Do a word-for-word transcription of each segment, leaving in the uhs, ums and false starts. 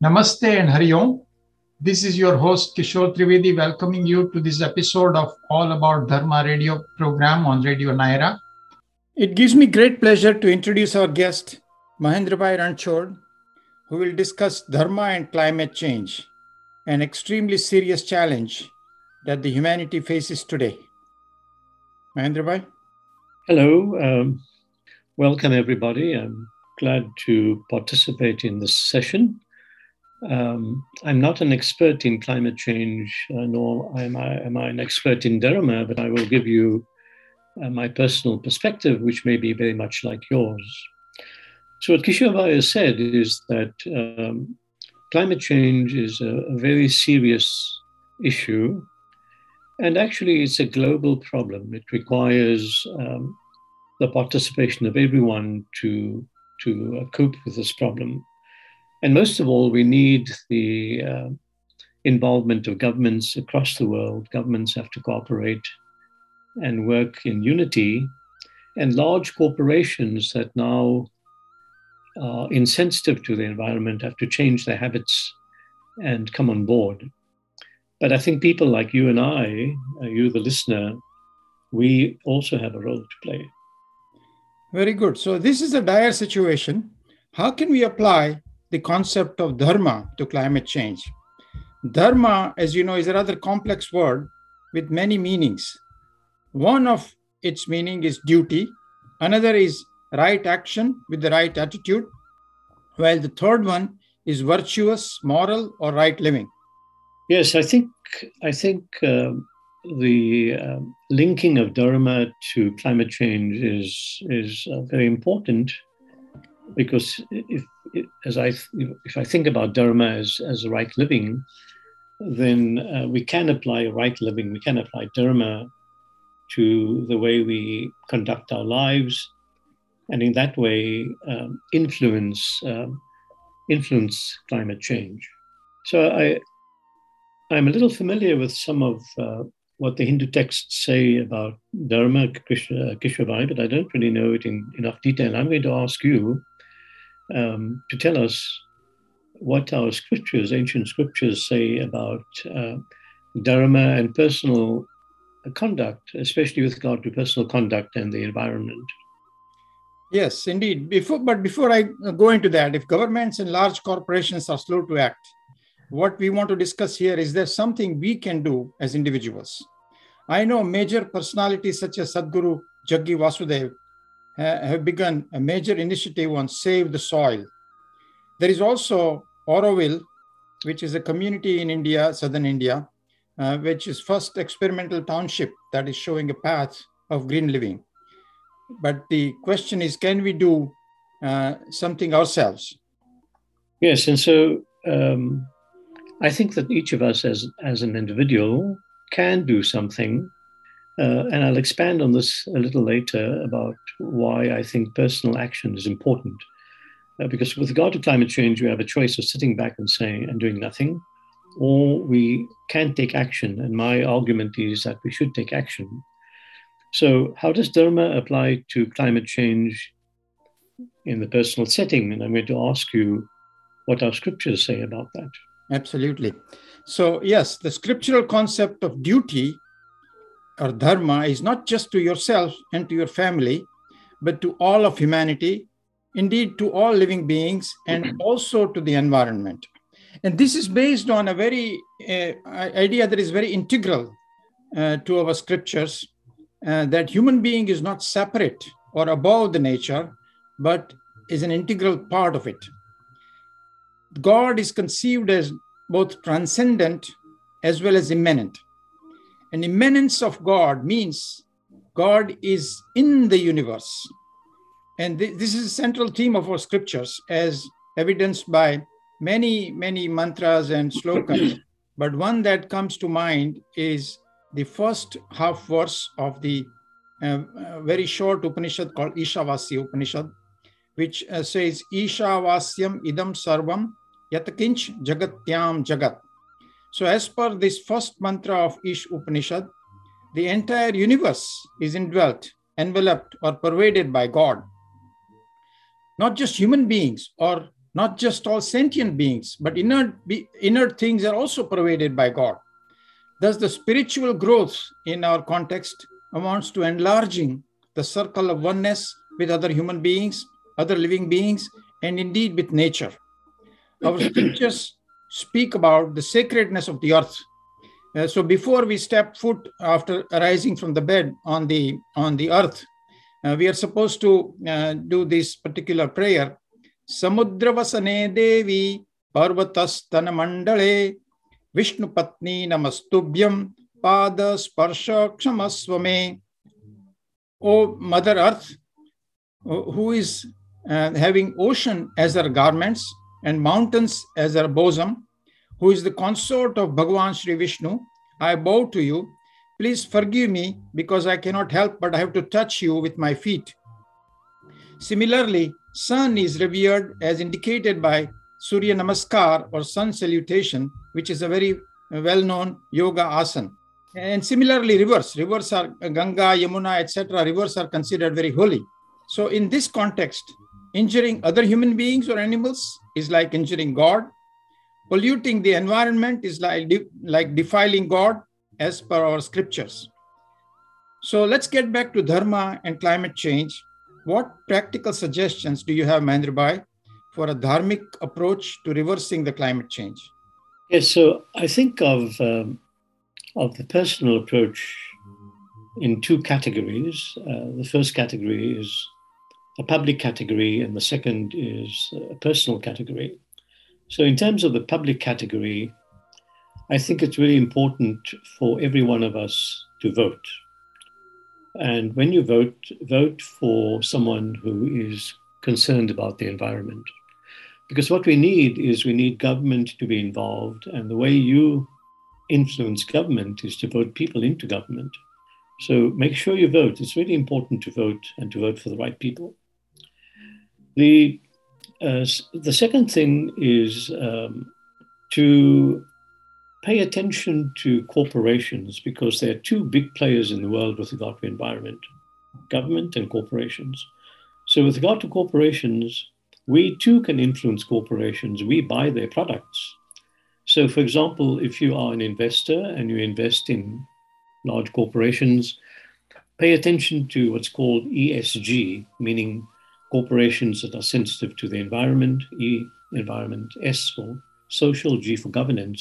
Namaste and Hari Om. This is your host Kishor Trivedi welcoming you to this episode of All About Dharma Radio program on Radio Naira. It gives me great pleasure to introduce our guest, Mahendrabhai Ranchod, who will discuss Dharma and climate change, an extremely serious challenge that the humanity faces today. Mahendrabhai? Hello. Um, welcome, everybody. I'm glad to participate in this session. Um, I'm not an expert in climate change, uh, nor am I, am I an expert in Dharma, but I will give you uh, my personal perspective, which may be very much like yours. So what Kishor Bhave has said is that um, climate change is a, a very serious issue, and actually it's a global problem. It requires um, the participation of everyone to, to uh, cope with this problem. And most of all, we need the uh, involvement of governments across the world. Governments have to cooperate and work in unity. And large corporations that now are insensitive to the environment have to change their habits and come on board. But I think people like you and I, you the listener, we also have a role to play. Very good. So this is a dire situation. How can we apply the concept of dharma to climate change? Dharma, as you know, is a rather complex word with many meanings. One of its meaning is duty. Another is right action with the right attitude. While the third one is virtuous, moral, or right living. Yes, I think I think uh, the uh, linking of dharma to climate change is is uh, very important. Because if, as I, if I think about dharma as, as right living, then uh, we can apply right living, we can apply dharma to the way we conduct our lives, and in that way um, influence um, influence climate change. So I, I'm a little familiar with some of uh, what the Hindu texts say about dharma, Kishor Bhave, but I don't really know it in enough detail. I'm going to ask you Um, to tell us what our scriptures, ancient scriptures, say about uh, dharma and personal conduct, especially with regard to personal conduct and the environment. Yes, indeed. Before, but before I go into that, if governments and large corporations are slow to act, what we want to discuss here is there something we can do as individuals. I know major personalities such as Sadhguru Jaggi Vasudev have begun a major initiative on Save the Soil. There is also Auroville, which is a community in India, southern India, uh, which is first experimental township that is showing a path of green living. But the question is, can we do uh, something ourselves? Yes, and so um, I think that each of us as, as an individual can do something. Uh, and I'll expand on this a little later about why I think personal action is important. Uh, because with regard to climate change, we have a choice of sitting back and saying and doing nothing, or we can take action. And my argument is that we should take action. So how does dharma apply to climate change in the personal setting? And I'm going to ask you what our scriptures say about that. Absolutely. So yes, the scriptural concept of duty or dharma is not just to yourself and to your family, but to all of humanity, indeed to all living beings, and also to the environment. And this is based on a very uh, idea that is very integral uh, to our scriptures, uh, that human being is not separate or above the nature, but is an integral part of it. God is conceived as both transcendent as well as immanent. An immanence of God means God is in the universe. And th- this is a central theme of our scriptures as evidenced by many, many mantras and slokas. But one that comes to mind is the first half verse of the uh, uh, very short Upanishad called Ishavasya Upanishad, which uh, says, Ishavasyam idam sarvam yatakinch jagatyam jagat. So as per this first mantra of Ish Upanishad, the entire universe is indwelt, enveloped, or pervaded by God. Not just human beings, or Not just all sentient beings, but inert, be, inert things are also provided by God. Thus, the spiritual growth in our context amounts to enlarging the circle of oneness with other human beings, other living beings, and indeed with nature. Our scriptures speak about the sacredness of the earth. Uh, so before we step foot after arising from the bed on the, on the earth, uh, we are supposed to uh, do this particular prayer. Samudravasane devi parvatastana mandale vishnu patni namastubhyam pada sparsha kshamaswame. O Mother Earth, who is uh, having ocean as her garments and mountains as her bosom, who is the consort of Bhagavan Sri Vishnu, I bow to you. Please forgive me because I cannot help but I have to touch you with my feet. Similarly, sun is revered as indicated by Surya Namaskar or sun salutation, which is a very well-known yoga asana. And similarly, rivers, rivers are Ganga, Yamuna, et cetera. Rivers are considered very holy. So in this context, injuring other human beings or animals is like injuring God. Polluting the environment is like, de- like defiling God as per our scriptures. So let's get back to dharma and climate change. What practical suggestions do you have, Mahendrabhai, for a dharmic approach to reversing the climate change? Yes, so I think of... Um... of the personal approach in two categories. Uh, the first category is a public category and the second is a personal category. So in terms of the public category, I think it's really important for every one of us to vote. And when you vote, vote for someone who is concerned about the environment. Because what we need is we need government to be involved, and the way you influence government is to vote people into government. So make sure you vote. It's really important to vote and to vote for the right people. The uh, the second thing is um, to pay attention to corporations, because there are two big players in the world with regard to environment, government and corporations. So with regard to corporations, we too can influence corporations. We buy their products. So, for example, if you are an investor and you invest in large corporations, pay attention to what's called E S G, meaning corporations that are sensitive to the environment, E, environment, S for social, G for governance.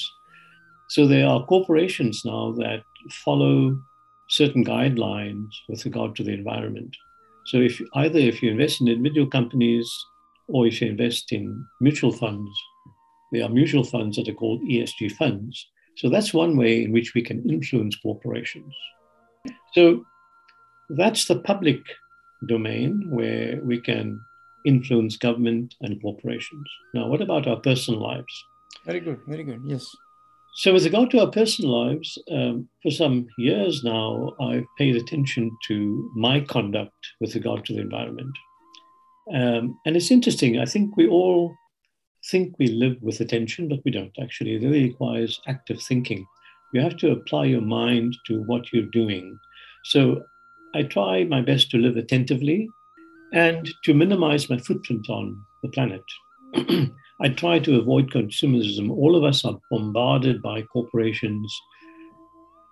So there are corporations now that follow certain guidelines with regard to the environment. So if either if you invest in individual companies or if you invest in mutual funds, there are mutual funds that are called E S G funds. So that's one way in which we can influence corporations. So that's the public domain where we can influence government and corporations. Now, what about our personal lives? Very good, very good, yes. So with regard to our personal lives, um, for some years now, I've paid attention to my conduct with regard to the environment. Um, and it's interesting, I think we all think we live with attention, but we don't actually. It really requires active thinking. You have to apply your mind to what you're doing. So I try my best to live attentively and to minimize my footprint on the planet. I try to avoid consumerism. All of us are bombarded by corporations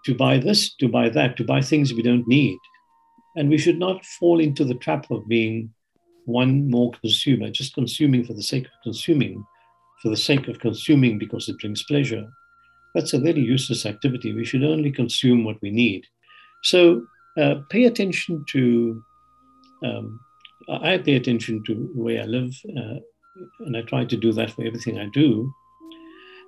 to buy this, to buy that, to buy things we don't need. And we should not fall into the trap of being one more consumer, just consuming for the sake of consuming, for the sake of consuming because it brings pleasure. That's a really useless activity. We should only consume what we need. So uh, pay attention to, um, I pay attention to the way I live, uh, and I try to do that for everything I do.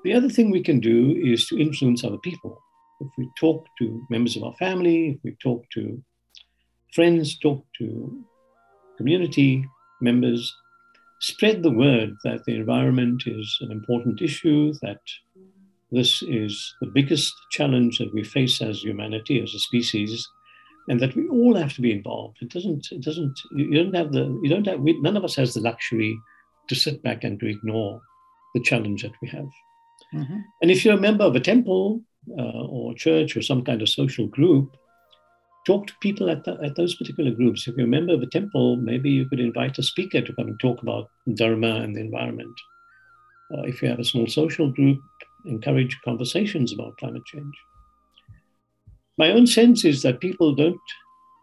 The other thing we can do is to influence other people. If we talk to members of our family, if we talk to friends, talk to community members, spread the word that the environment is an important issue, that this is the biggest challenge that we face as humanity, as a species, and that we all have to be involved. It doesn't, it doesn't, you don't have the, you don't have, we, none of us has the luxury to sit back and to ignore the challenge that we have. Mm-hmm. And if you're a member of a temple uh, or a church or some kind of social group, talk to people at, the, at those particular groups. If you're a member of a temple, maybe you could invite a speaker to come and talk about Dharma and the environment. Uh, if you have a small social group, encourage conversations about climate change. My own sense is that people don't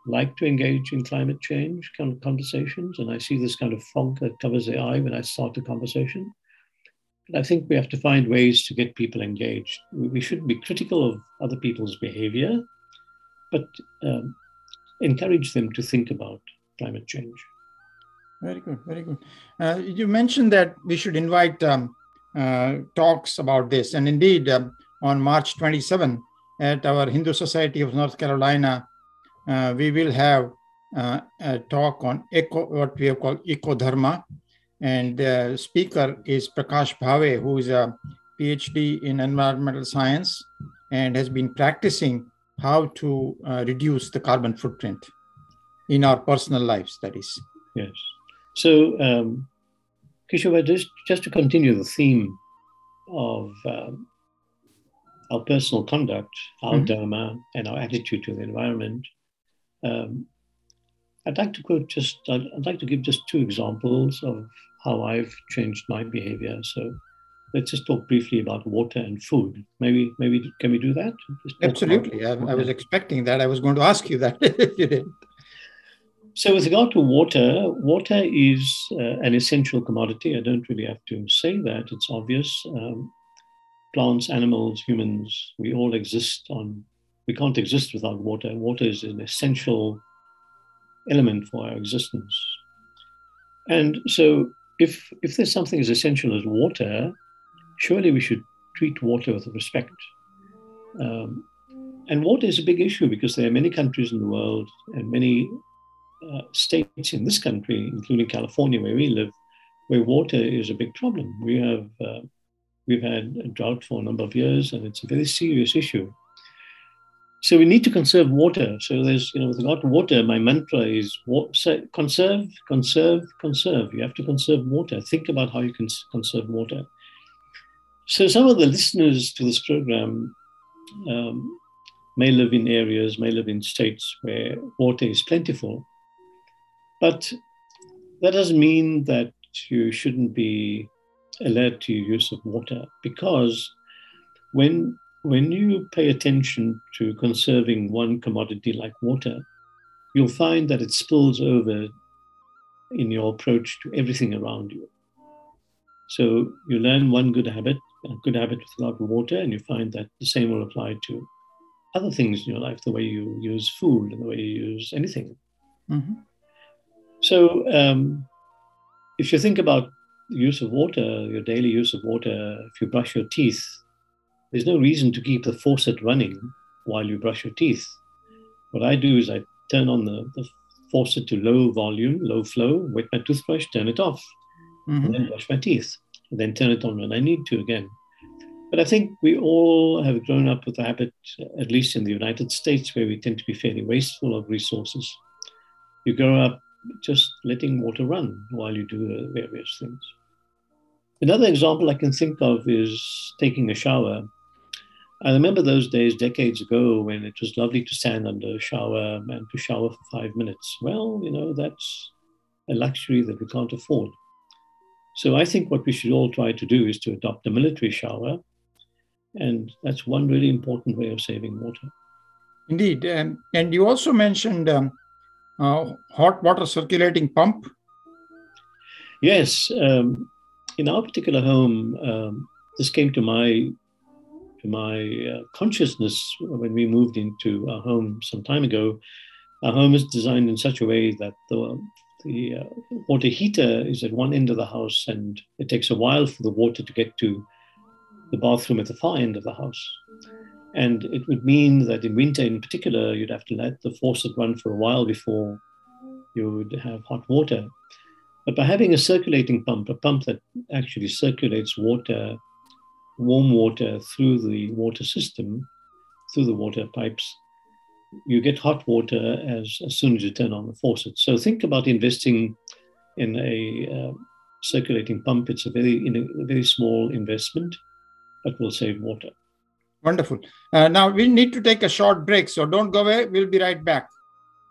like to engage in climate change kind of conversations, and I see this kind of fog that covers the eye when I start a conversation. But I think we have to find ways to get people engaged. We shouldn't be critical of other people's behavior, but um, encourage them to think about climate change. Very good, very good. Uh, you mentioned that we should invite um, uh, talks about this, and indeed uh, on March twenty-seventh at our Hindu Society of North Carolina, Uh, we will have uh, a talk on eco, what we have called eco-dharma, and the speaker is Prakash Bhave, who is a PhD in environmental science and has been practicing how to uh, reduce the carbon footprint in our personal lives, that is. Yes. So, um, Kishor, just, just to continue the theme of um, our personal conduct, our mm-hmm. dharma, and our attitude to the environment, Um, I'd like to quote just, I'd, I'd like to give just two examples of how I've changed my behavior. So let's just talk briefly about water and food. Maybe, maybe can we do that? Absolutely. I, I was expecting that. I was going to ask you that if you didn't. So with regard to water, water is uh, an essential commodity. I don't really have to say that. It's obvious. Um, plants, animals, humans, we all exist on We can't exist without water. Water is an essential element for our existence. And so if, if there's something as essential as water, surely we should treat water with respect. Um, and water is a big issue because there are many countries in the world and many uh, states in this country, including California, where we live, where water is a big problem. We have, uh, we've had a drought for a number of years, and it's a very serious issue. So we need to conserve water. So there's, you know, with regard to water, my mantra is water, conserve, conserve, conserve. You have to conserve water. Think about how you can conserve water. So some of the listeners to this program um, may live in areas, may live in states where water is plentiful, but that doesn't mean that you shouldn't be alert to your use of water, because when When you pay attention to conserving one commodity like water, you'll find that it spills over in your approach to everything around you. So you learn one good habit, a good habit with regard to water, and you find that the same will apply to other things in your life, the way you use food and the way you use anything. Mm-hmm. So um, if you think about the use of water, your daily use of water, if you brush your teeth, there's no reason to keep the faucet running while you brush your teeth. What I do is I turn on the, the faucet to low volume, low flow, wet my toothbrush, turn it off, mm-hmm. and then brush my teeth, and then turn it on when I need to again. But I think we all have grown up with the habit, at least in the United States, where we tend to be fairly wasteful of resources. You grow up just letting water run while you do various things. Another example I can think of is taking a shower. I remember those days decades ago when it was lovely to stand under a shower and to shower for five minutes. Well, you know, that's a luxury that we can't afford. So I think what we should all try to do is to adopt a military shower. And that's one really important way of saving water. Indeed. And, and you also mentioned um, uh, hot water circulating pump. Yes. Um, in our particular home, um, this came to my my uh, consciousness when we moved into our home some time ago. Our home is designed in such a way that the, the uh, water heater is at one end of the house, and it takes a while for the water to get to the bathroom at the far end of the house. And it would mean that in winter in particular, you'd have to let the faucet run for a while before you would have hot water. But by having a circulating pump, a pump that actually circulates water, warm water through the water system, through the water pipes, you get hot water as, as soon as you turn on the faucet. So think about investing in a uh, circulating pump. It's a very, in a very small investment, but will save water. Wonderful. Uh, now we need to take a short break, so don't go away. We'll be right back.